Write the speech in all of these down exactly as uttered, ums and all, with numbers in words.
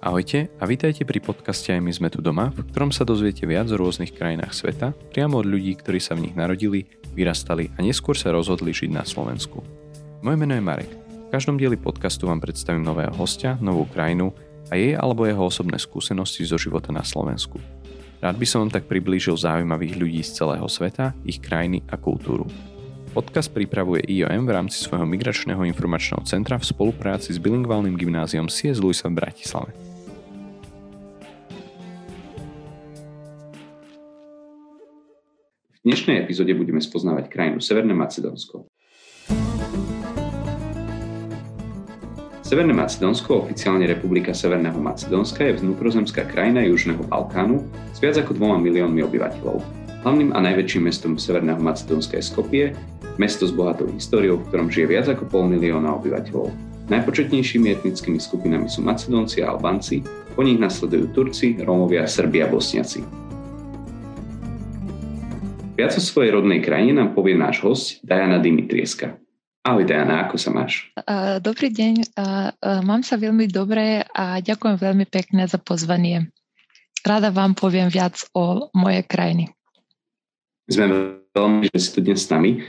Ahojte a vítajte pri podcaste Aj my sme tu doma, v ktorom sa dozviete viac o rôznych krajinách sveta, priamo od ľudí, ktorí sa v nich narodili, vyrastali a neskôr sa rozhodli žiť na Slovensku. Moje meno je Marek. V každom dieli podcastu vám predstavím nového hostia, novú krajinu a jej alebo jeho osobné skúsenosti zo života na Slovensku. Rád by som vám tak priblížil zaujímavých ľudí z celého sveta, ich krajiny a kultúru. Podcast pripravuje í ó em v rámci svojho migračného informačného centra v spolupráci s Bilingválnym Gymnáziom C. S. Lewisa v Bratislave. V dnešnej epizóde budeme spoznávať krajinu Severné Macedónsko. Severné Macedónsko, oficiálne Republika Severného Macedónska, je vnútrozemská krajina Južného Balkánu s viac ako dvoma miliónmi obyvateľov. Hlavným a najväčším mestom Severného Macedónska je Skopje, mesto s bohatou históriou, v ktorom žije viac ako pol milióna obyvateľov. Najpočetnejšími etnickými skupinami sú Macedónci a Albánci, po nich nasledujú Turci, Rómovia, Srbi a Bosniaci. Viac o svojej rodnej krajine nám povie náš hosť Dajana Dimitrieska. Ahoj Dajana, ako sa máš? Dobrý deň, mám sa veľmi dobre a ďakujem veľmi pekne za pozvanie. Rada vám poviem viac o mojej krajine. Sme veľmi, že si tu dnes s nami.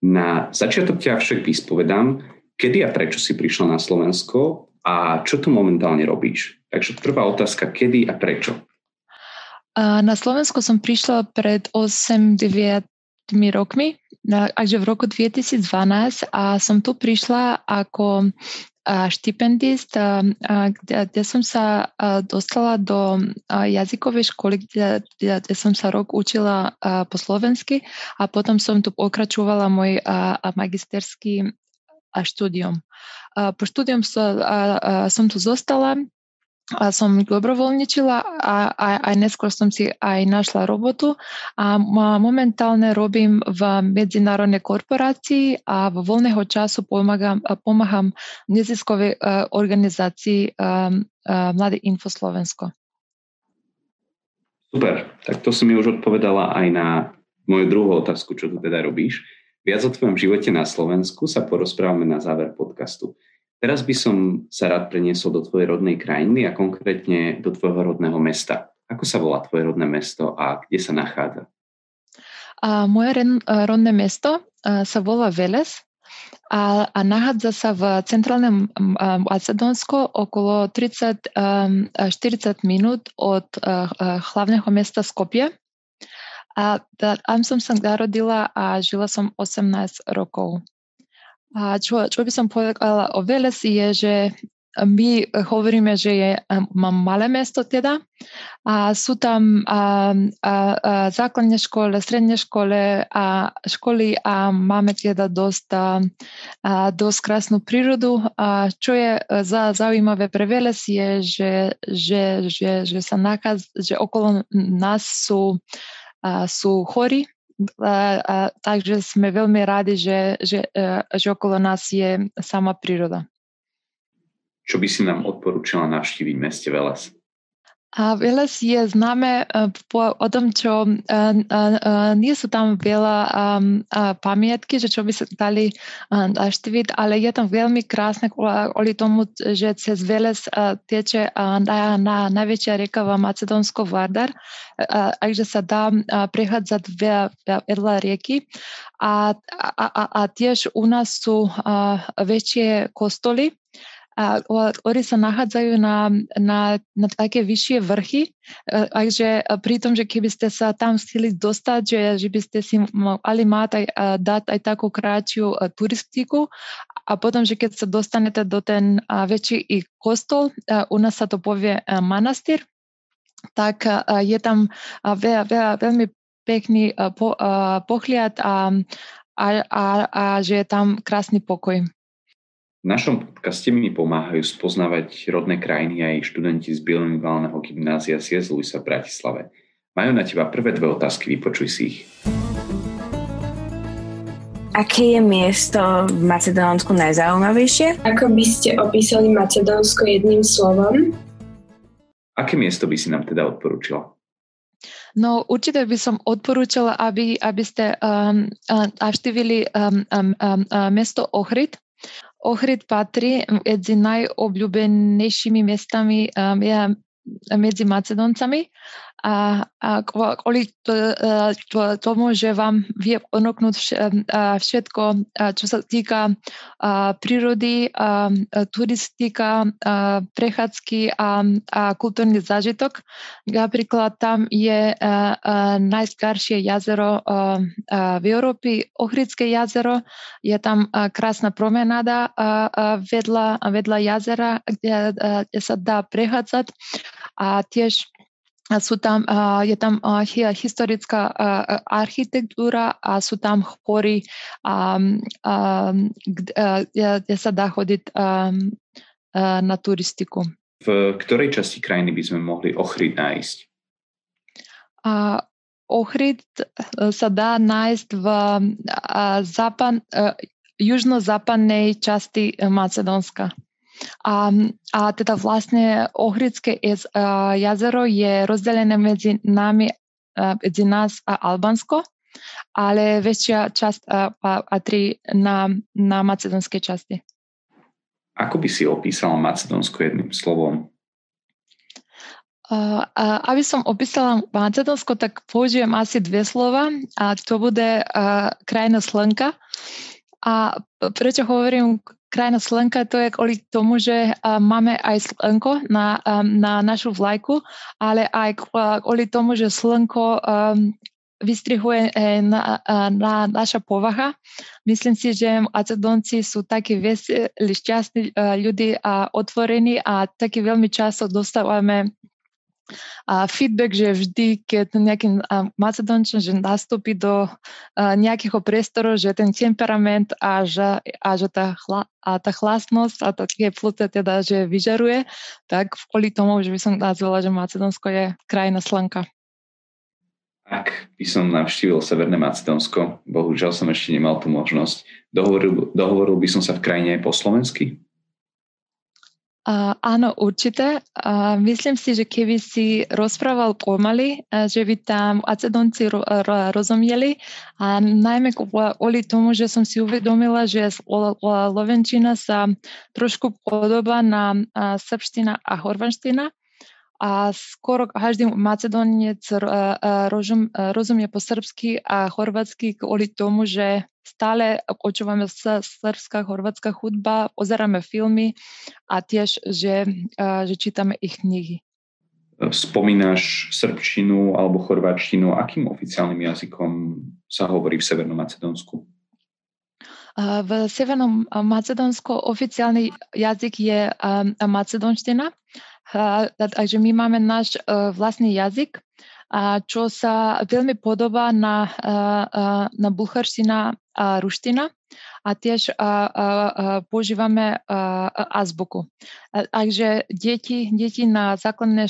Na začiatok ťa však vyspovedám, kedy a prečo si prišla na Slovensko a čo tu momentálne robíš. Takže prvá otázka, kedy a prečo? Na Slovensko som prišla pred osem deväť rokmi, takže v roku dvetisícdvanásť, a som tu prišla ako štipendist, kde som sa dostala do jazykovej školy, kde, kde som sa rok učila po slovensky a potom som tu pokračovala môj magisterský štúdium. Po štúdium som tu zostala. A som dobrovoľničila a aj neskôr som si aj našla robotu a momentálne robím v medzinárodnej korporácii a vo voľného času pomáham, pomáham neziskovej organizácii Mladé Info Slovensko. Super, tak to si mi už odpovedala aj na moju druhú otázku, čo tu teda robíš. Viac o tvojom živote na Slovensku sa porozprávame na záver podcastu. Teraz by som sa rád preniesol do tvojej rodnej krajiny a konkrétne do tvojho rodného mesta. Ako sa volá tvoje rodné mesto a kde sa nachádza? A moje rodné mesto sa volá Veles a, a nachádza sa v centrálnom Macedónsku okolo tridsať až štyridsať minút od hlavného mesta Skopje. A tam som sa narodila a žila som osemnásť rokov. A čo, čo by som povedala o Veles je, že my hovoríme, že je malé mesto teda. A sú tam a, a, a základné škole, stredné škole a školy a máme teda dosť, a, a dosť krásnu prírodu. A čo je za, zaujímavé pre Veles je, že, že, že, že, sa nakaz, že okolo nás sú, a, sú chorí. A, a, takže sme veľmi radi, že, že, že okolo nás je sama príroda. Čo by si nám odporúčila navštíviť v meste Veles? A Veles je známe po, o tom, čo a, a, a, nie sú tam veľa a, a pamiatky, že čo by sa dali navštíviť, ale je tam veľmi krásne kvôli tomu, že cez Veles teče na, na najväčšia rieka v Macedónsku Vardar, takže sa dá prechádzať vedľa rieky a, a, a, a tiež u nás sú a, väčšie kostoly, ktorí sa nachádzajú na, na, na také vyššie vrchy. Takže pri tom, že keby ste sa tam chceli dostať, že, že by ste si mali mať aj, dať aj takú kratšiu turistiku. A potom, že keď sa dostanete do ten väčší kostol, u nás sa to povie manastír, tak je tam veľa, veľa, veľmi pekný po, pohľad a, a, a, a že je tam krásny pokoj. V našom podcaste mi pomáhajú spoznávať rodné krajiny aj študenti z Bilingválneho gymnázia C. S. Lewisa v Bratislave. Majú na teba prvé dve otázky, vypočuj si ich. Aké je miesto v Macedónsku najzaujímavejšie? Ako by ste opísali Macedónsko jedným slovom? Aké miesto by si nám teda odporúčila? No určite by som odporúčala, aby, aby ste um, navštívili um, um, um, mesto Ohrid. Ohrid patrí medzi najobľúbenejšími miestami medzi Macedoncami a, a kvôli tomu, že vám vie ponúknuť všetko, čo sa týka prírody, turistika, prechádzky a, a kultúrny zážitok. Napríklad tam je najstaršie jazero v Európe, Ohridské jazero. Je tam krásna promenáda vedľa, vedľa jazera, kde, kde sa dá prechádzať. A tiež sú tam, je tam historická architektúra a sú tam chory, kde sa dá chodiť na turistiku. V ktorej časti krajiny by sme mohli Ohrid nájsť? A Ohrid sa dá nájsť v západ, južno-západnej časti Macedónska. A, a teda vlastne Ohridské jazero je rozdelené medzi nami, medzi nás a Albánsko, ale väčšia časť patrí na, na macedónskej časti. Ako by si opísala Macedónsko jedným slovom? Uh, aby som opísala Macedónsko, tak použijem asi dve slova a to bude uh, krajina slnka. A prečo hovorím krajina slnka, to je kvôli tomu, že máme aj slnko na, na našu vlajku, ale aj kvôli tomu, že slnko vystrihuje na, na naša povaha. Myslím si, že Macedónci sú takí veselí, šťastní ľudí a otvorení a taký veľmi často dostávame a feedback, že vždy, keď nejaký Macedónčan nastúpi do nejakého priestoru, že ten temperament a že, a že tá, chla, a tá chlasnosť a také plúce teda, že vyžaruje, tak kvôli tomu, že by som nazvala, že Macedónsko je krajina slnka. Ak by som navštívil Severné Macedónsko, bohužiaľ som ešte nemal tú možnosť, dohovoril, dohovoril by som sa v krajine po slovensky? Uh, áno, určite. Uh, myslím si, že keby si rozprával pomaly, uh, že by tam Macedónci ro- ro- rozumieli. A najmä kvôli tomu, že som si uvedomila, že slovenčina sa trošku podobá na uh, srbština a chorvanština. A skoro každý Macedóniec uh, uh, rozum, uh, rozumie po srbsky a chorvatsky kvôli tomu, že stále počúvame sa srbská, chorvátska hudba, pozeráme filmy a tiež, že, že čítame ich knihy. Spomínaš srbčinu alebo chorváčtinu? Akým oficiálnym jazykom sa hovorí v Severnom Macedónsku? V Severnom Macedónsku oficiálny jazyk je macedónština, takže my máme náš vlastný jazyk, čo sa veľmi podobá na, na bulharština a ruština a tiež používame azbuku. Takže deti, deti na základnej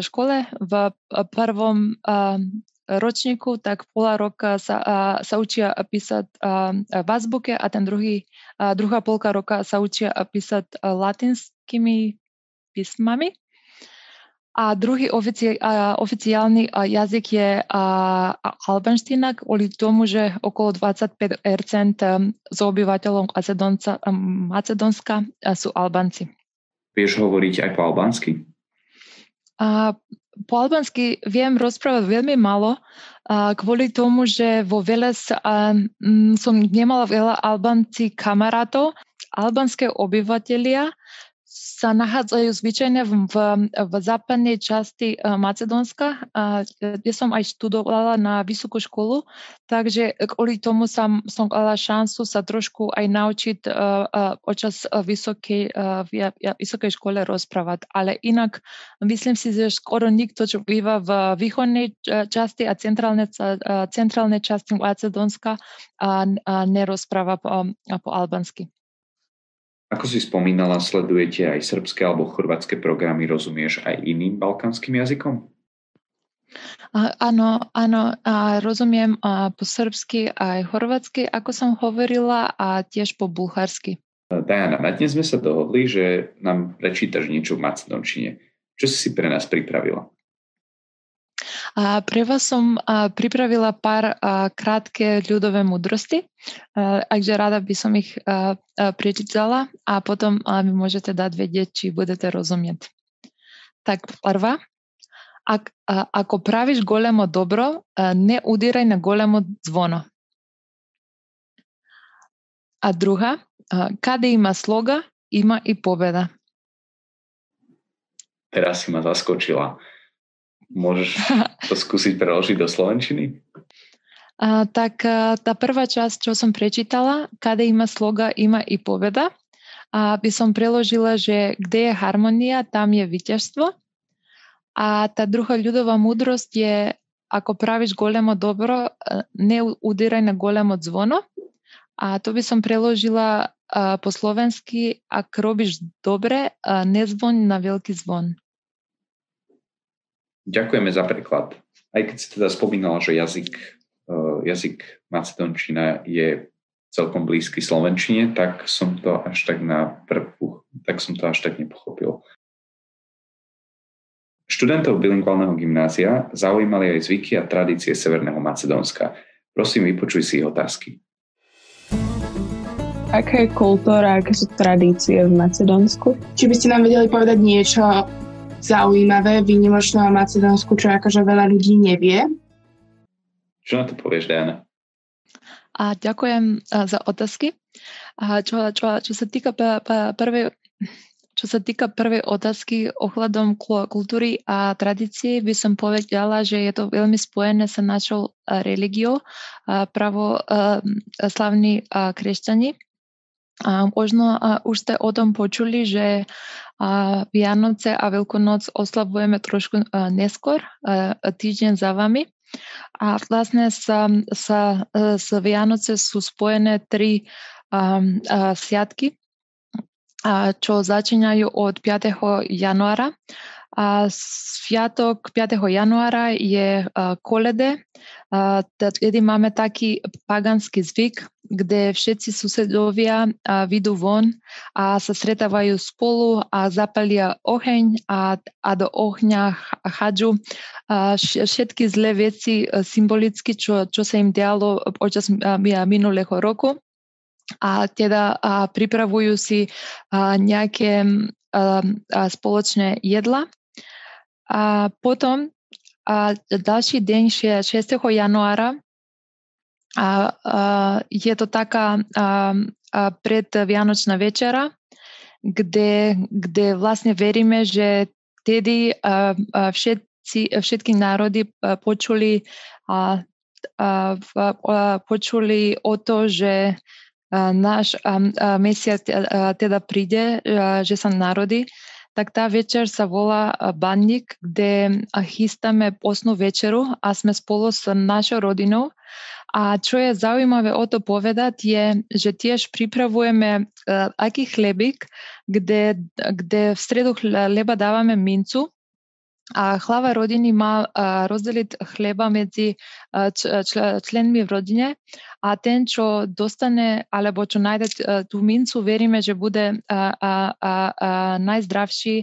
škole v prvom ročníku tak pola roka sa, sa učia písať v azbuke a ten druhý, druhá polka roka sa učia písať latinskými písmami. A druhý ofici- oficiálny jazyk je albánština, kvôli tomu, že okolo dvadsaťpäť percent z obyvateľov Macedónska sú Albánci. Vieš hovoriť aj po albánsky? A po albánsky viem rozprávať veľmi málo, kvôli tomu, že vo Veles som nemala veľa Albánci kamarátov. Albánske obyvateľia sa nachádzajú zvyčajne v, v, v západnej časti Macedónska, kde som aj študovala na vysokú školu, takže kvôli tomu som, som mala šancu sa trošku aj naučiť uh, počas vysokej, uh, vysokej škole rozprávať. Ale inak myslím si, že skoro nikto, čo býva v východnej časti a centrálnej, centrálnej časti Macedónska, a, a nerozpráva po, po albánsky. Ako si spomínala, sledujete aj srbské alebo chorvátske programy, rozumieš aj iným balkánskym jazykom? A, áno, áno, a rozumiem a po srbsky aj chorvátsky, ako som hovorila, a tiež po bulharsky. Dajana, na dnes sme sa dohodli, že nám prečítaš niečo v macedončine. Čo si si pre nás pripravila? A pre vás som a, pripravila pár a, krátke ľudové múdrosti, a, takže rada by som ich a, a, prečítala a potom a, vy môžete dať vedieť, či budete rozumieť. Tak prvá. Ak, a, ako praviš golemo dobro, a, ne udiraj na golemo zvono. A druga, kada ima sloga, ima i pobeda. Teraz si ma zaskočila. Môžeš to skúsiť preložiť do slovenčiny? A, tak tá prvá časť, čo som prečítala, kada ima sloga, ima i pobeda, a by som preložila, že kde je harmonia, tam je víťazstvo. A tá druhá ľudová múdrosť je, ako praviš golemo dobro, ne udiraj na golemo zvono. A to by som preložila uh, po slovensky, ak robíš dobre, uh, nezvoň na veľký zvon. Ďakujeme za preklad. Aj keď si teda spomínala, že jazyk, uh, jazyk macedončina je celkom blízky slovenčine, tak som to až tak na prvú, tak som to až tak nepochopil. Študentov bilingválneho gymnázia zaujímali aj zvyky a tradície Severného Macedónska. Prosím, vypočuj si ich otázky. Aká je kultúra, aké sú tradície v Macedónsku? Či by ste nám vedeli povedať niečo zaujímavé, výnimočné o Macedónsku, čo akože veľa ľudí nevie? Čo na to povieš, Dajana? A ďakujem a, za otázky. A čo, čo, čo, sa týka prvej, čo sa týka prvej otázky ohľadom kultúry a tradície, by som povedala, že je to veľmi spojené sa našou religiou, pravoslavní kresťani. A možno a už ste o tom počuli, že a, Vianoce a Veľkonoc oslavujeme trošku a, neskôr, a, a týždeň za vami. A vlastne sa, sa, sa Vianoce sú spojené tri a, a, sviatky, a, čo začínajú od piateho januára. A sviatok piateho januára je a, kolede. A, tedy máme taký paganský zvyk, kde všetci susedovia vyjdú von a sa stretávajú spolu a zapalia oheň a, a do ohňa chádzajú všetky zlé veci symbolicky, čo, čo sa im dialo počas minulého roku. A teda a pripravujú si a nejaké a, a spoločné jedla. A potom a ďalší deň, šiesteho januára, A, a, je to taká a, a predvianočná večera, kde, kde vlastne veríme, že tedy a, a všetci, všetky národy počuli, a, a, a, počuli o to, že náš mesiac teda príde, a, že sa narodí. Tak tá večer sa volá Bandík, kde chystáme postnú večeru a sme spolu s našou rodinou. A čo je zaujímavé o to povedať je, že tiež pripravujeme taký chlebík, kde, kde v stredu chleba dávame mincu a hlava rodiny má rozdeliť chleba medzi členmi v rodine a ten, čo dostane alebo čo nájde tú mincu, veríme, že bude najzdravší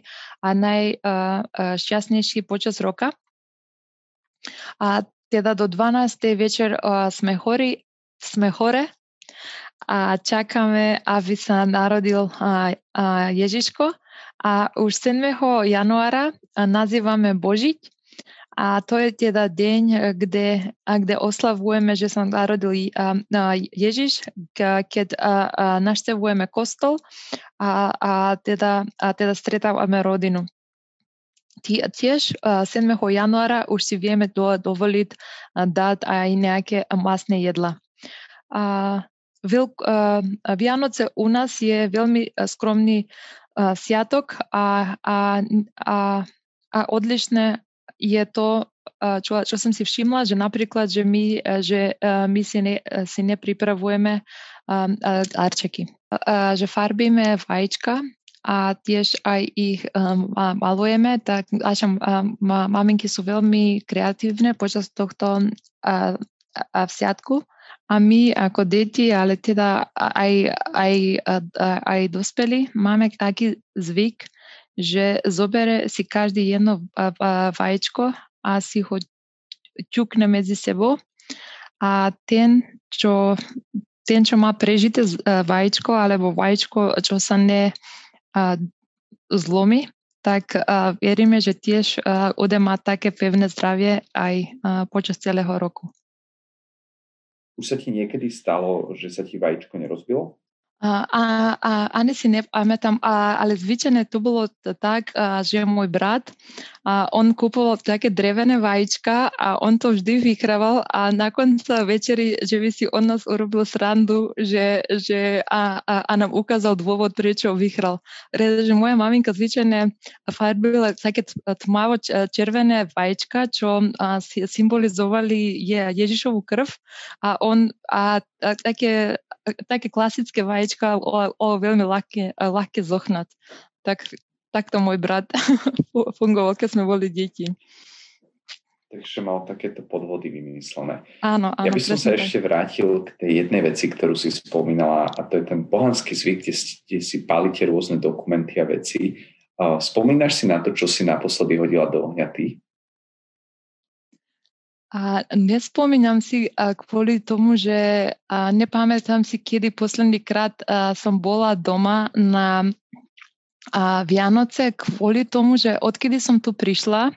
a najšťastnejší počas roka. A teda do dvanástej večer sme hore, sme hore a čakáme, aby sa narodil Ježiško. A už siedmeho januára nazývame Božiť. A to je teda deň, kde, kde oslavujeme, že sa narodil Ježiš, keď navštevujeme kostol a, a, teda, a teda stretávame rodinu. Tiež siedmeho januára už si vieme dovoliť dať aj nejaké masné jedla. Vianoce u nás je veľmi skromný sviatok a, a, a, a odlišné je to, čo, čo som si všimla, že napríklad, že my, že my si, ne, si nepripravujeme darčeky, že farbíme vajíčka a tiež aj ich um, malujeme, tak naše um, maminky sú veľmi kreatívne počas tohto uh, uh, sviatku. A my ako deti, ale teda aj, aj, uh, aj dospelí, máme taký zvyk, že zobere si každý jedno uh, uh, vajíčko a si ho ťukne medzi sebou a ten, čo, ten, čo má prežité vajíčko alebo vajíčko, čo sa ne a, zlomí, tak a, veríme, že tiež a, ude má také pevné zdravie aj a, počas celého roku. Už sa ti niekedy stalo, že sa ti vajíčko nerozbilo? A, a, a, ani si nepamätám, a, ale zvyčajne to bolo tak, a, že môj brat, a, on kúpoval také drevené vajíčka a on to vždy vychrával a na konca večeri, že by si on nás urobil srandu, že, že a, a, a nám ukázal dôvod, prečo vychral. Pretože moja maminka zvyčajne farbila také tmavo červené vajíčka, čo a, symbolizovali je, Ježišovu krv a on a, a také také klasické vajíčka o, o veľmi ľahké, ľahké zohnať. Tak, tak to môj brat fungoval, keď sme boli deti. Takže mal takéto podvody vymyslené. Áno, áno. Ja by som sa tak ešte vrátil k tej jednej veci, ktorú si spomínala, a to je ten pohanský zvyk, kde, kde si pálite rôzne dokumenty a veci. Spomínaš si na to, čo si naposledy hodila do ohňa ty? A nespomínam si a kvôli tomu, že a nepamätám si, kedy posledný krát a, som bola doma na a, Vianoce, kvôli tomu, že odkedy som tu prišla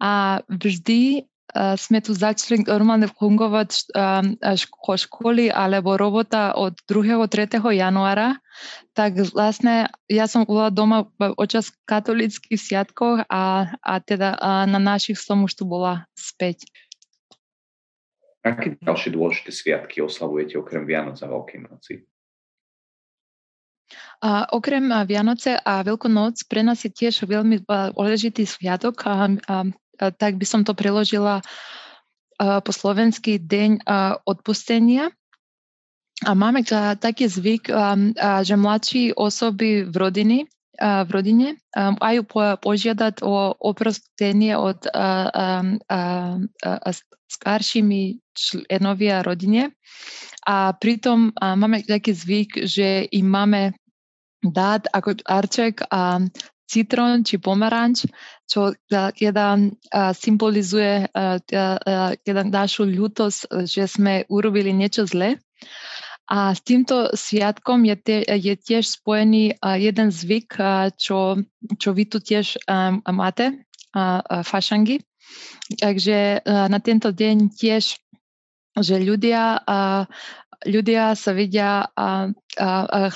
a vždy a, sme tu začali normálne fungovať a, a ško, školy alebo robota od druhého tretieho januára, tak vlastne ja som bola doma počas katolíckych sviatkov a, a teda a na našich som už tu bola späť. Aké ďalšie dôležité sviatky oslavujete okrem Vianoc a Veľkej noci? A okrem Vianoce a Veľkú noc pre nás je tiež veľmi dôležitý sviatok, a, a, a tak by som to preložila a, po slovenský deň a, odpustenia. A máme a, taký zvyk, a, a, že mladší osoby v rodine, a, v rodine a, majú po, požiadať o oprostenie od a, a, a, a, staršími členovia rodine a pritom a máme taký zvyk, že im máme dať ako darček a citrón či pomaranč, čo teda symbolizuje teda našu ľútosť, že sme urobili niečo zlé. A s týmto sviatkom je, te, je tiež spojený jeden zvyk, čo, čo vy tu tiež máte, fašangy. Takže na tento deň tiež, že ľudia, ľudia sa vidia,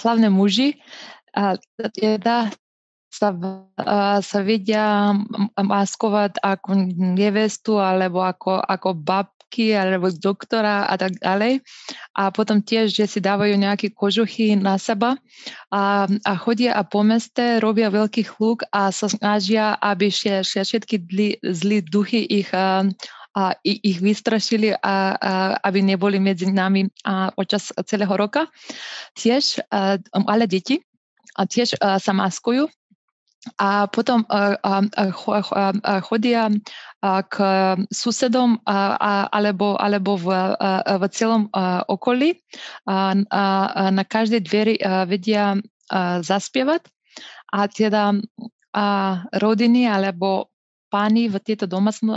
hlavne muži, teda sa, sa vedia maskovať ako nevestu, alebo ako, ako babky, alebo doktora a tak ďalej. A potom tiež, že si dávajú nejaké kožuchy na seba a, a chodia a po meste robia veľký hluk a sa snažia, aby šia, šia všetky dli, zlí duchy ich, a, a, ich vystrašili, a, a aby neboli medzi nami a, počas celého roka. Tiež, a, ale deti a tiež a, sa maskujú. A potom chodia k susedom alebo, alebo v, v celom okolí. Na každej dveri vedia zaspievať. A teda rodiny alebo páni v tejto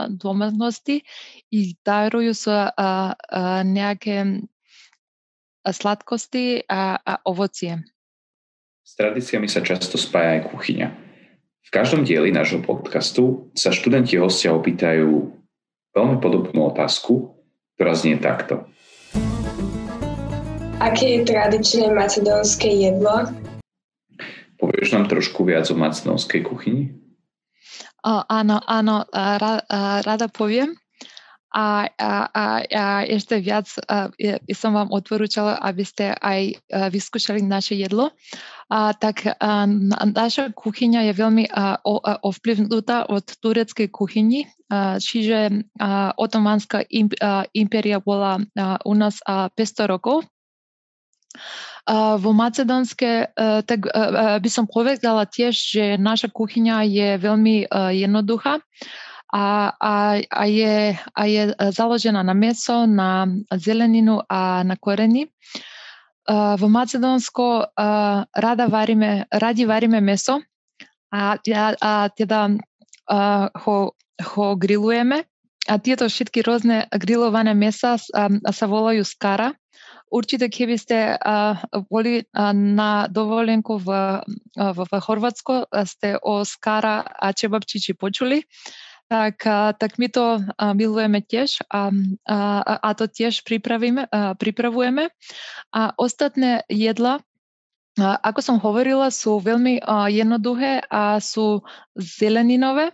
domácnosti ich darujú sa nejaké sladkosti a, a ovocie. S tradíciami sa často spája aj kuchyňa. V každom dieli nášho podcastu sa študenti hostia opýtajú veľmi podobnú otázku, ktorá znie takto. Aké je tradičné macedónske jedlo? Povieš nám trošku viac o macedónskej kuchyni? O, áno, áno, rá, rada poviem. A, a, a, a ešte viac a, ja, som vám odporúčala, aby ste aj vyskúšali naše jedlo. A tak a, naša kuchyňa je veľmi a, o, a, ovplyvnutá od tureckej kuchyni, a, čiže a, otomanská im, a, impéria bola a, u nás a, päťsto rokov. A, vo Macedónske, a, tak a, by som povedala tiež, že naša kuchyňa je veľmi a, jednoduchá a, a, a, je, a je založená na meso, na zeleninu a na koreni. V Macedónsku rada varíme, radi varíme meso a, a, a teda a, ho, ho grillujeme A tieto všetky rôzne grillované mäsa sa volajú skara. Určite, keby ste boli na dovolenku v, v Chorvátsku, ste o skara a čebabčiči počuli, tak, tak my to milujeme tiež a, a, a to tiež pripravíme, pripravujeme. A ostatné jedla, ako som hovorila, sú veľmi jednoduché a sú zeleninové.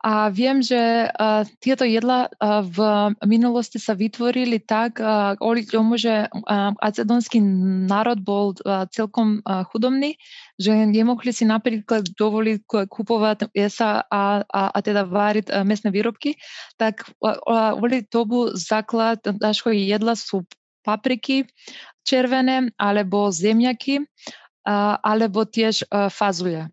A viem, že uh, tieto jedla uh, v minulosti sa vytvorili tak, uh, kvôli tomu, že uh, macedónsky národ bol uh, celkom uh, chudobný, že nemohli si napríklad dovoliť kupovať mesa a, a, a teda váriť uh, mäsné výrobky. Tak uh, kvôli tomu základ našho jedla sú papriky červené alebo zemiaky uh, alebo tiež uh, fazulia.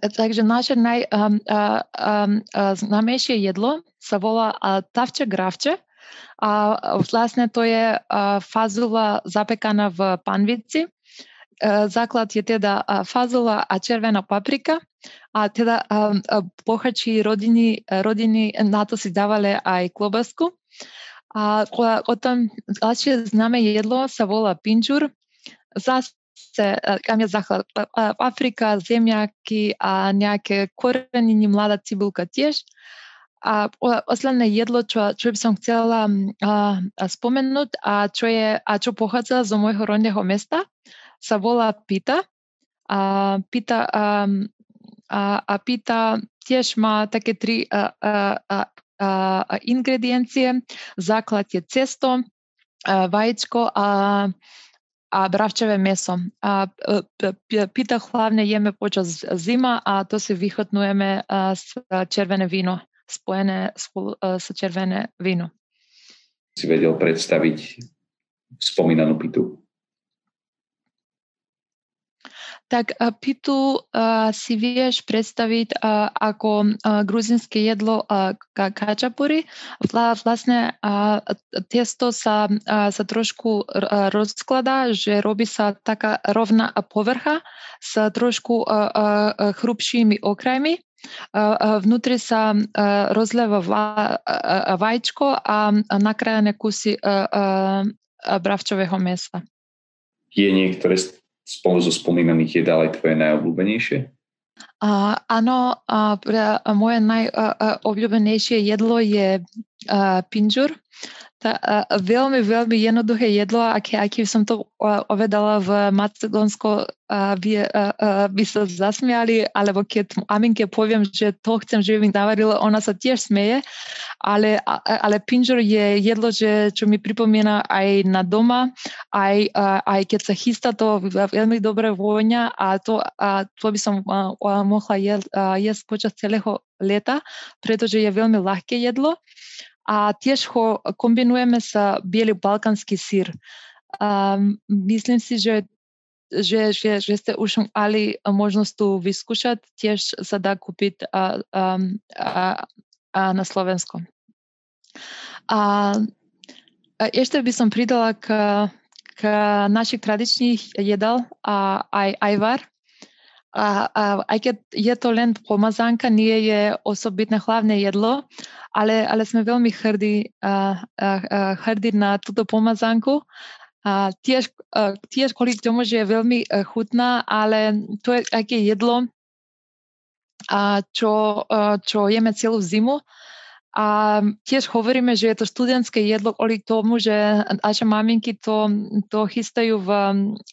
Takže naše najznámejšie jedlo sa volá tavče gravče a vlastne to je fazula zapekaná v panvici. Základ je teda fazula a červená paprika a teda bohatší rodiny, rodiny na to si dávali aj klobásku. A potom ďalšie známe jedlo sa volá pinžur. Zas tam je základ paprika, zemiaky a nejaké koreniny, mladá cibulka tiež. A posledné jedlo, čo, čo by som chcela a, a spomenúť a čo, je, a čo pochádza z môjho rodného mesta, sa volá pita. A pita, a, a, a pita tiež má také tri a, a, a, a ingrediencie. Základ je cesto, vajíčko a a bravčové meso. A pita hlavne jeme počas zima a to si vychutnujeme s červené víno, spojené s červené víno. Si vedel predstaviť spomínanú pitu? Tak pitu si vieš predstaviť ako gruzinské jedlo kačapuri. Vlastne testo sa, sa trošku rozkladá, že robí sa taká rovná povrcha s trošku hrubšími okrajmi. Vnútri sa rozlieva vajíčko a nakrájané kusy bravčového mäsa. Je niektoré z spolu zo spomínaných jedál aj tvoje najobľúbenejšie? Uh, áno, uh, pre, uh, moje najobľúbenejšie uh, jedlo je uh, pinžur. Tá, uh, veľmi, veľmi jednoduché jedlo, aké, aké som to uh, ovedala v Macedónsku, uh, by, uh, by sa zasmiali, alebo keď Aminke poviem, že to chcem, že by mi navarila, ona sa tiež smeje, ale, uh, ale pinžur je jedlo, že, čo mi pripomína aj na doma, aj, uh, aj keď sa chystá, to veľmi dobré vôňa a to, uh, to by som uh, mohla jesť uh, počas celého leta, pretože je veľmi ľahké jedlo. A tiež ho kombinujeme s bielý balkanský sír. Um, myslím si, že, že, že, že ste už mali možnosť tu vyskúšať. Tiež sa dá kúpiť a, a, a, a na Slovensku. A, a ešte by som pridala k, k našich tradičných jedál a aj ajvar. A, a, aj keď je to len pomazánka, nie je osobitné hlavné jedlo, ale, ale sme veľmi hrdí, a, a, a hrdí na túto pomazánku. A tiež, a, tiež kvôli tomu, že je veľmi chutná, ale to je také jedlo, a čo, a, čo jeme celú zimu. A tiež hovoríme, že je to študentské jedlo kvôli tomu, že naše maminky to, to chystajú v,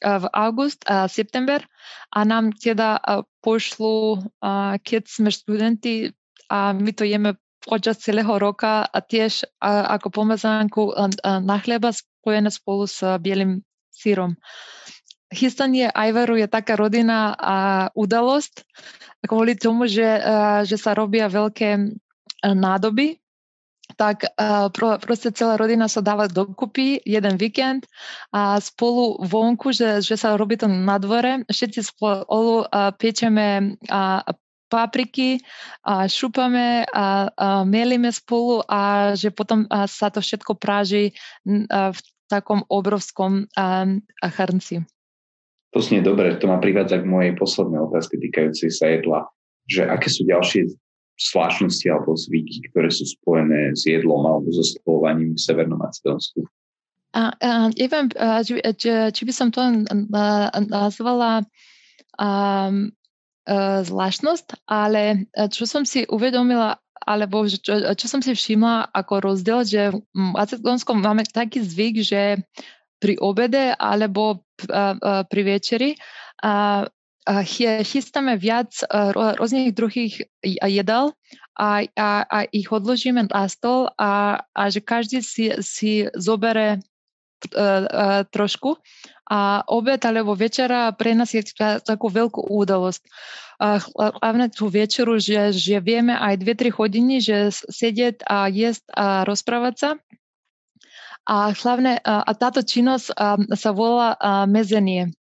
v august a september a nám teda pošlu, keď sme študenti a my to jeme počas celého roka a tiež ako pomazánku na chleba spojené spolu s bielým sírom. Chystanie ajvaru je taká rodinná udalosť kvôli tomu, že, že sa robia veľké nádoby, tak uh, pro, proste celá rodina sa dáva dokupy jeden víkend a spolu vonku, že, že sa robí to na dvore, všetci spolu uh, pečeme uh, papriky, uh, šupame, uh, uh, melíme spolu a že potom uh, sa to všetko práži uh, v takom obrovskom uh, hrnci. To znie dobre, to ma privádza k mojej poslednej otázke týkajúcej sa jedla, že aké sú ďalšie zvláštnosti alebo zvyky, ktoré sú spojené s jedlom alebo so stravovaním v Severnom Macedónsku. A, a neviem, či, či, či by som to nazvala um, zvláštnosť, ale čo som si uvedomila, alebo čo, čo som si všimla ako rozdiel, že v Macedónskom máme taký zvyk, že pri obede alebo pri večeri a chystáme viac rôznych druhých jedál a, a, a ich odložíme na stôl a, a že každý si, si zobere trošku a obed alebo večera pre nás je takú veľkú udalosť. Hlavne tú večeru, že, že vieme aj dve tri hodiny, že sedieť a jesť a rozprávať sa. A hlavne a táto činnosť sa volá mezenie.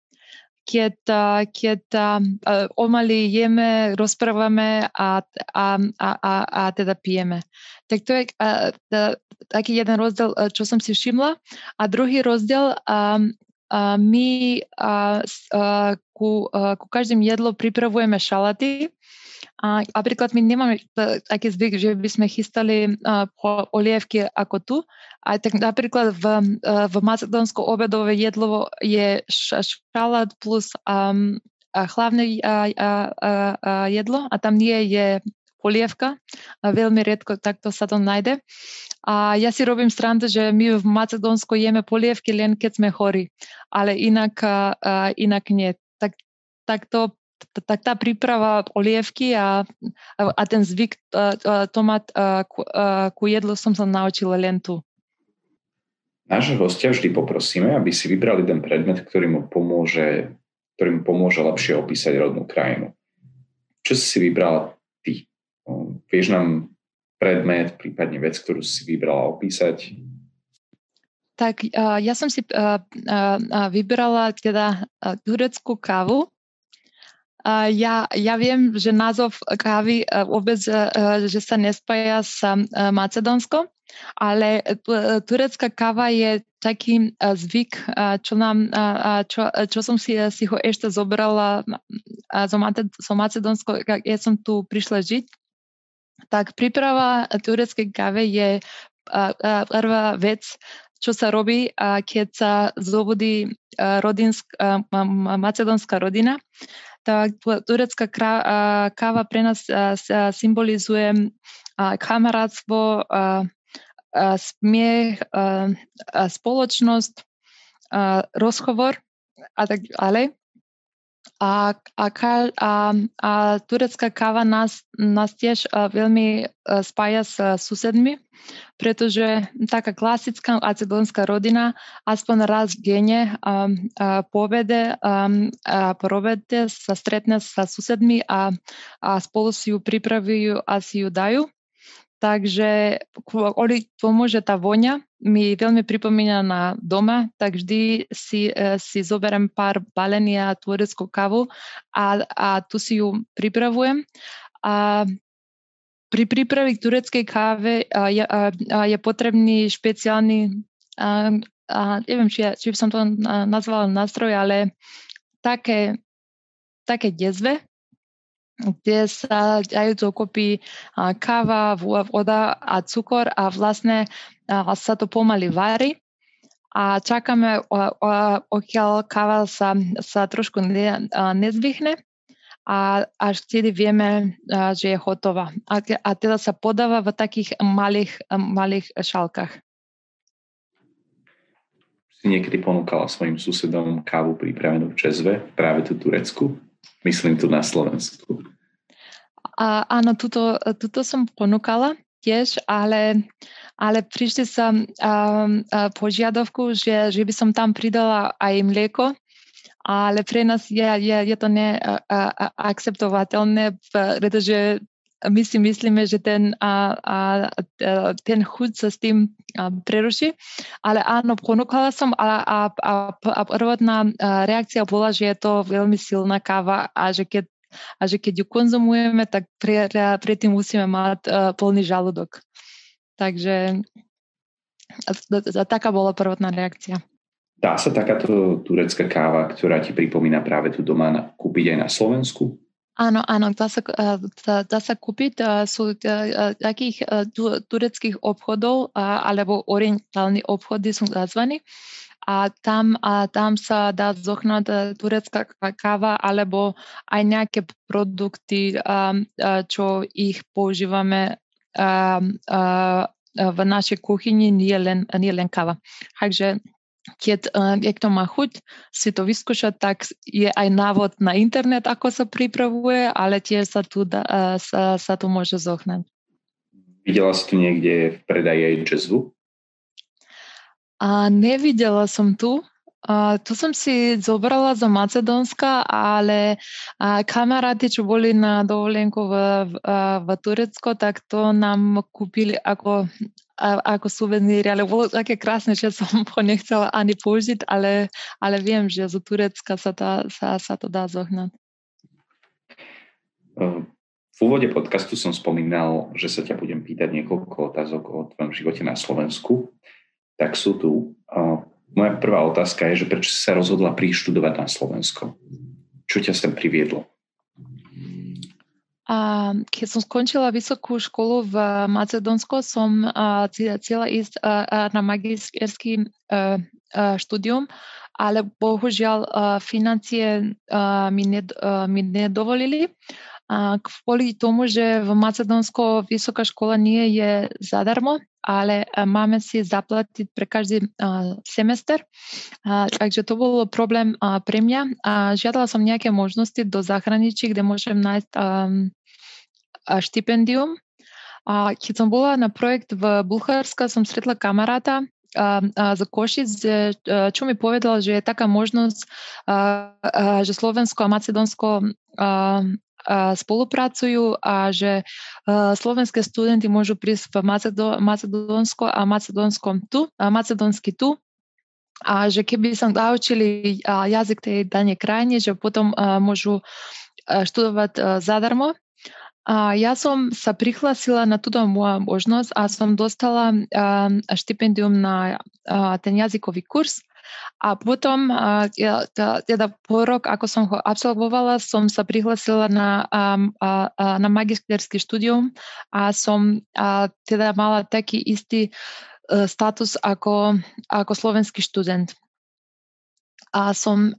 Keď, keď omaly jeme, rozprávame a, a, a, a, a teda pijeme. Tak to je a, a, taký jeden rozdiel, čo som si všimla. A druhý rozdiel, a, a my a, a, ku, a, ku každým jedlu pripravujeme šalaty. A napríklad my nemáme taký zvyk, že by sme chystali a, olievky ako tu. A tak napríklad v, v Macedónsku obedové jedlo je šalát plus um, a hlavné a, a, a jedlo a tam nie je polievka. A veľmi redko takto sa to nájde. A ja si robím srandu, že my v Macedónsku jeme polievky len keď sme chorí, ale inak, a, a inak nie. Tak, tak to tak tá príprava olievky a, a ten zvyk to mať ku, ku jedlu som sa naučila len tu. Nášho hostia vždy poprosíme, aby si vybrali ten predmet, ktorý mu pomôže, ktorý mu pomôže lepšie opísať rodnú krajinu. Čo si si vybrala ty? Vieš nám predmet, prípadne vec, ktorú si vybrala opísať? Tak ja som si vybrala teda tureckú kávu. Uh, ja, ja viem, že názov kávy uh, vôbec, uh, že sa nespája s uh, Macedónskom, ale uh, turecká káva je taký uh, zvyk, uh, čo, nám, uh, čo, uh, čo som si, uh, si ho ešte zobrala uh, zo, Mate, zo Macedónsko, keď ja som tu prišla žiť. Tak príprava tureckej kávy je uh, uh, prvá vec, čo sa robí, uh, keď sa zobudí uh, rodinsk, uh, macedónska rodina. Tak turecká káva pre nás symbolizuje kamarátstvo, smiech, spoločnosť, rozhovor a tak ďalej. A, a, a, a turecká káva nás, nás tiež veľmi spája s susedmi, pretože taká klasická macedónska rodina aspoň raz denne povede a porobede sa stretne sa susedmi a, a spolu si ju pripravujú a si ju dajú. Takže kvôli tomu, že tá voňa mi veľmi pripomína na doma, tak vždy si, si zoberiem pár balení a tureckú kávu a, a tu si ju pripravujem. A pri príprave tureckej káve je, je potrebný špeciálny, a, a neviem, či, ja, či by som to nazvala nástroj, ale také, také jezve, kde sa dajú dokopy káva, voda a cukor a vlastne sa to pomaly varí a čakáme, okiaľ káva sa, sa trošku ne, nezvyhne a až vtedy vieme, že je hotová. A, a teda sa podáva v takých malých, malých šálkach. Si niekedy ponúkala svojim susedom kávu pripravenú v čezve, práve tu Turecku? Myslím tu na Slovensku. A, áno, tuto, tuto som ponúkala tiež, ale, ale prišli sa požiadavku, že, že by som tam pridala aj mlieko, ale pre nás je, je, je to neakceptovateľné, pretože my si myslíme, že ten, a, a, ten chuť sa s tým preruší. Ale áno, ponúkala som a, a, a, a prvotná reakcia bola, že je to veľmi silná káva a že keď, a že keď ju konzumujeme, tak pre, pre tým musíme mať a, plný žalúdok. Takže a, a taká bola prvotná reakcia. Dá sa takáto turecká káva, ktorá ti pripomína práve tu doma, kúpiť aj na Slovensku? Áno, áno, dá sa, dá sa kúpiť. Sú takých tureckých obchodov, alebo orientálne obchody sú nazvané. A tam, a tam sa dá zohnať turecká káva alebo aj nejaké produkty, čo ich používame v našej kuchyni, nie len, nie len káva. Takže keď niekto má chuť si to vyskúšať, tak je aj návod na internet, ako sa pripravuje, ale tiež sa tu, dá, sa, sa tu môže zohnať. Videla si tu niekde v predaji jazzu? A nevidela som tu. A tu som si zobrala z Macedónska, ale kamaráti, čo boli na dovolenku v, v, v Turecku, tak to nám kúpili ako, ako suveníry. Ale bolo také krásne, že som ho nechcela ani použiť, ale, ale viem, že z Turecka sa, tá, sa, sa to dá zohnať. V úvode podcastu som spomínal, že sa ťa budem pýtať niekoľko otázok o tvojom živote na Slovensku. Tak sú tu. Moja prvá otázka je, že prečo si sa rozhodla prištudovať na Slovensko? Čo ťa sem priviedlo? A keď som skončila vysokú školu v Macedónsku, som chcela ísť na magisterský štúdium, ale bohužiaľ financie mi nedovolili. Kvôli tomu, že v Macedónsku vysoká škola nie je zadarmo, ale máme si zaplatiť pre každý semester. Takže to bol problém pre mňa. Žiadala som nejaké možnosti do zahraničí, kde môžem nájsť štipendium. Keď som bola na projekt v Bulharsku, som stretla kamaráta z Košic, čo mi povedal, že je taká možnosť, že Slovensko a Macedónsko spolupracujú a že slovenské študenti môžu prísť v Macedónsko a Macedónskom tu, macedónsky tu, a že keby sa naučili jazyk tej danej krajiny, že potom môžu študovať zadarmo. A ja som sa prihlásila na túto moju možnosť a som dostala štipendium na ten jazykový kurz. A potom, teda po rok, ako som ho absolvovala, som sa prihlásila na, na magisterský štúdium a som teda mala taký istý status ako, ako slovenský študent. A som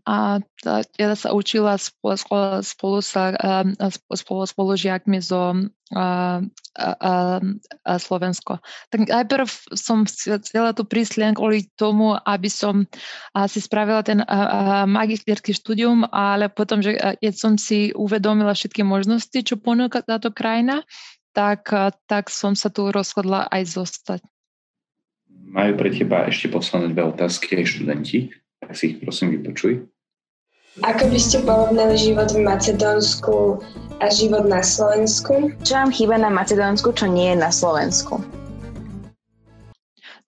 teda sa učila spolu, spolu, spolu, spolu žiakmi zo Slovensko. Tak najprv som chcela tu prísť len kvôli tomu, aby som si spravila ten magisterský štúdium, ale potom, že keď som si uvedomila všetky možnosti, čo ponúka táto krajina, tak, tak som sa tu rozhodla aj zostať. Majú pre teba ešte posledné dve otázky študenti? Tak si ich prosím vypočuj. Ako by ste porovnali život v Macedónsku a život na Slovensku? Čo vám chýba na Macedónsku, čo nie je na Slovensku?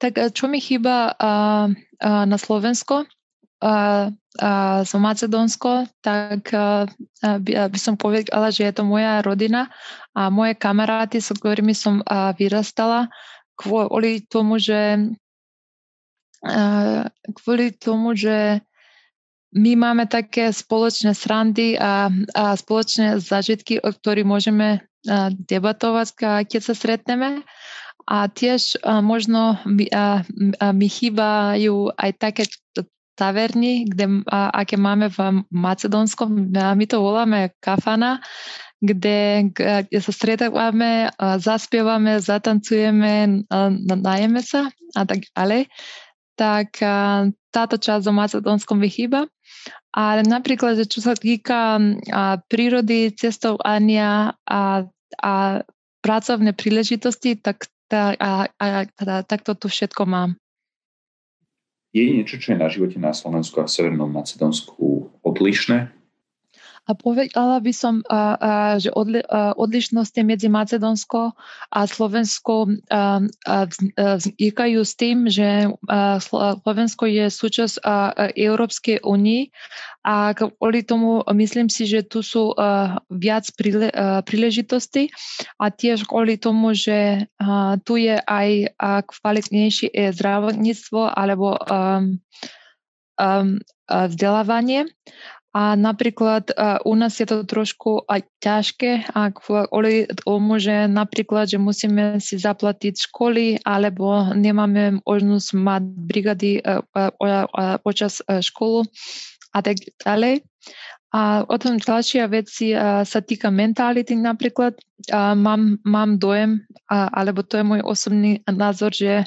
Tak čo mi chýba na Slovensku, z Macedónsko, tak by som povedala, že je to moja rodina a moje kamaráty, s ktorými som vyrastala, kvôli tomu, že kvôli tomu, že my máme také spoločné srandy a, a spoločné zážitky, o ktorých môžeme debatovať, keď sa stretneme. A tiež možno mi, a, a mi chýbajú aj také taverny, kde, a, aké máme v Macedónsku. My to voláme kafana, kde sa stretávame, zaspievame, zatancujeme, najeme sa a tak ďalej. Tak táto časť o Macedónskom mi chýba. Ale napríklad, čo sa týka prírody, cestovania a, a pracovné príležitosti, tak, tá, a, a, tá, tak to tu všetko mám. Je niečo, čo je na živote na Slovensku a v Severnom Macedónsku odlišné? A povedala by som, a, a, že odli, a, odlišnosti medzi Macedónskou a Slovenskou vznikajú s tým, že a, Slovensko je súčasť a, a Európskej únie a kvôli tomu myslím si, že tu sú a, viac príle, a, príležitosti a tiež kvôli tomu, že a, tu je aj a, kvalitnejšie zdravotníctvo alebo a, a, a vzdelávanie. A napríklad u nás je to trošku aj ťažké, ak kvôli tomu, že napríklad, že musíme si zaplatiť školy, alebo nemáme možnosť mať brigady počas školu a tak ďalej. A o tom ďalšia veci sa týka mentality napríklad. Mám, mám dojem, alebo to je môj osobný názor, že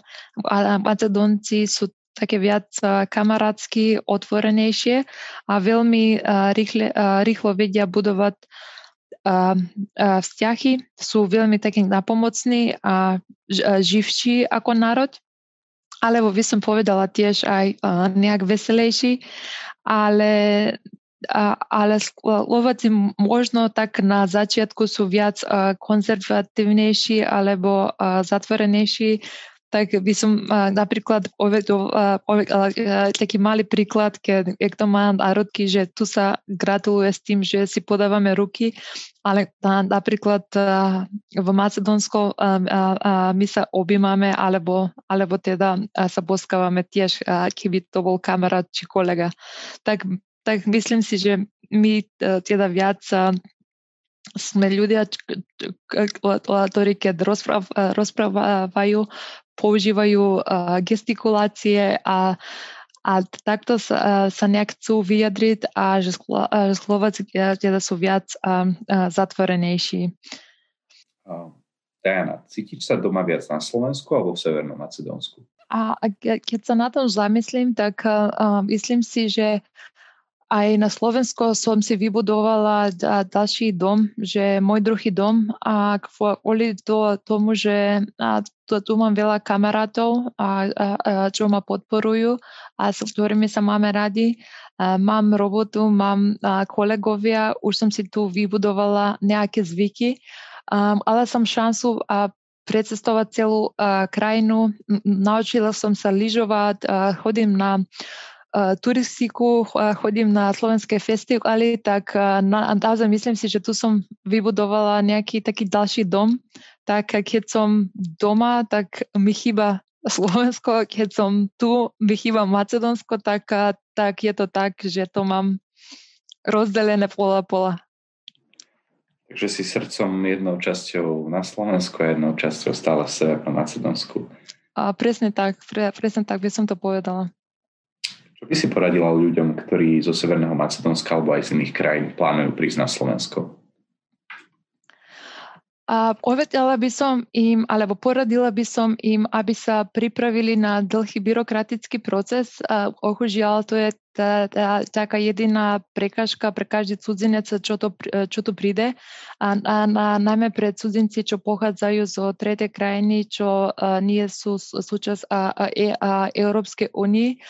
Macedónci sú také viac kamarátsky, otvorenejšie a veľmi rýchle, rýchlo vedia budovať vzťahy. Sú veľmi takí napomocní a živší ako národ. Alebo by som povedala tiež aj nejak veselejší. Ale, ale Slováci možno tak na začiatku sú viac konzervatívnejší alebo zatvorenejší. Tak by som uh, napríklad povedala uh, uh, taký malý príklad, keď kto má národky, že tu sa gratuluje s tým, že si podávame ruky, ale uh, napríklad uh, v Macedónsku uh, uh, my sa objímame alebo, alebo teda uh, sa boskávame tiež, uh, keby to bol kamarát či kolega. Tak, tak myslím si, že my uh, teda viac... Uh, sme ľudia, ktorí keď rozprávajú, používajú gestikulácie a, a takto sa, sa nejak chcú vyjadriť a že Slováci teda sú viac zatvorenejší. Dajana, cítiš sa doma viac na Slovensku alebo v Severnom Macedónsku? A keď sa na tom zamyslím, tak myslím si, že aj na Slovensku som si vybudovala ďalší dom, že môj druhý dom, a kvôli tomu, že tu mám veľa kamarátov, a, a, a, čo ma podporujú a s ktorými sa máme radi. A mám robotu, mám kolegovia, už som si tu vybudovala nejaké zvyky, a, ale som šancu a precestovať celú a, krajinu. Naučila som sa lyžovať, a chodím na turistiku, chodím na slovenské festivaly, tak naozaj myslím si, že tu som vybudovala nejaký taký ďalší dom. Tak keď som doma, tak mi chýba Slovensko, keď som tu, mi chýba Macedónsko, tak, tak je to tak, že to mám rozdelené pola-pola. Takže si srdcom jednou časťou na Slovensku a jednou časťou stále v Severnom Macedónsku. A presne tak, pre, presne tak by som to povedala. Čo by si poradila ľuďom, ktorí zo Severného Macedónska alebo aj z iných krajín plánujú prísť na Slovensko? A povedala by som im, alebo poradila by som im, aby sa pripravili na dlhý byrokratický proces. Bohužiaľ, to je tá, tá, taká jediná prekažka pre každý cudzinec, čo, čo tu príde. A, a, a najmä pre cudzinci, čo pochádzajú zo tretej krajiny, čo nie sú súčasť Európskej únie.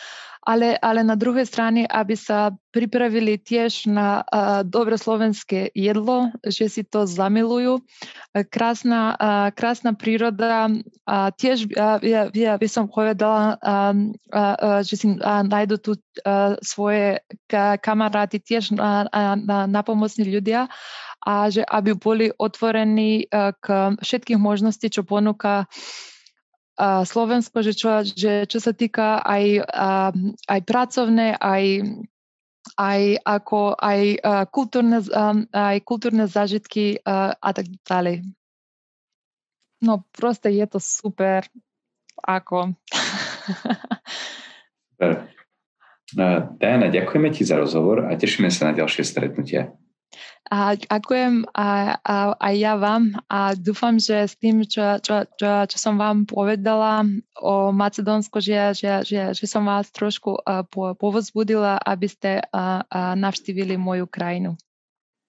Ale, ale na druhej strane, aby sa pripravili tiež na uh, dobre slovenské jedlo, že si to zamilujú. Krásna, uh, krásna príroda, uh, tiež uh, ja, ja by som povedala, uh, uh, že si uh, nájdu tu uh, svoje ka- kamaráty, tiež uh, uh, napomocní ľudia, a že aby boli otvorení uh, k všetkých možností, čo ponúka Slovensko, že čo, že čo sa týka aj, aj pracovné, aj, aj, ako, aj, kultúrne, aj kultúrne zážitky a tak ďalej. No proste je to super. Ako? Super. Dajana, ďakujeme ti za rozhovor a tešíme sa na ďalšie stretnutie. A ďakujem aj ja vám a dúfam, že s tým, čo, čo, čo, čo som vám povedala o Macedónsku, že, že, že, že som vás trošku povzbudila, aby ste navštívili moju krajinu.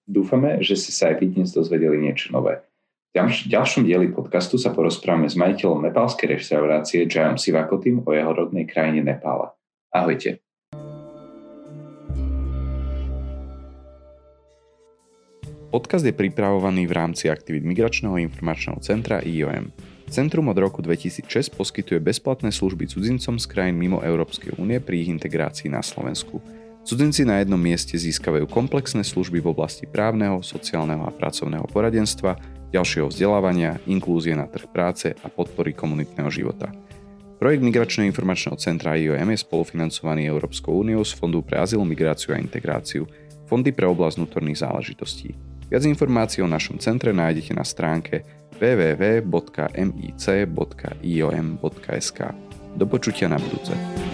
Dúfame, že ste sa aj vy dnes dozvedeli niečo nové. V ďalšom dieli podcastu sa porozprávame s majiteľom nepálskej reštaurácie Gyanom Sivakotim o jeho rodnej krajine Nepála. Ahojte. Podcast je pripravovaný v rámci aktivít Migračného informačného centra í o em. Centrum od roku dvetisícšesť poskytuje bezplatné služby cudzincom z krajín mimo Európskej únie pri ich integrácii na Slovensku. Cudzinci na jednom mieste získavajú komplexné služby v oblasti právneho, sociálneho a pracovného poradenstva, ďalšieho vzdelávania, inklúzie na trh práce a podpory komunitného života. Projekt Migračného informačného centra í o em je spolufinancovaný Európskou úniou z Fondu pre azyl, migráciu a integráciu. Fondy pre oblasť vnútorných záležitostí. Viac informácií o našom centre nájdete na stránke w w w bodka mic bodka i o m bodka s k. Do počutia na budúce.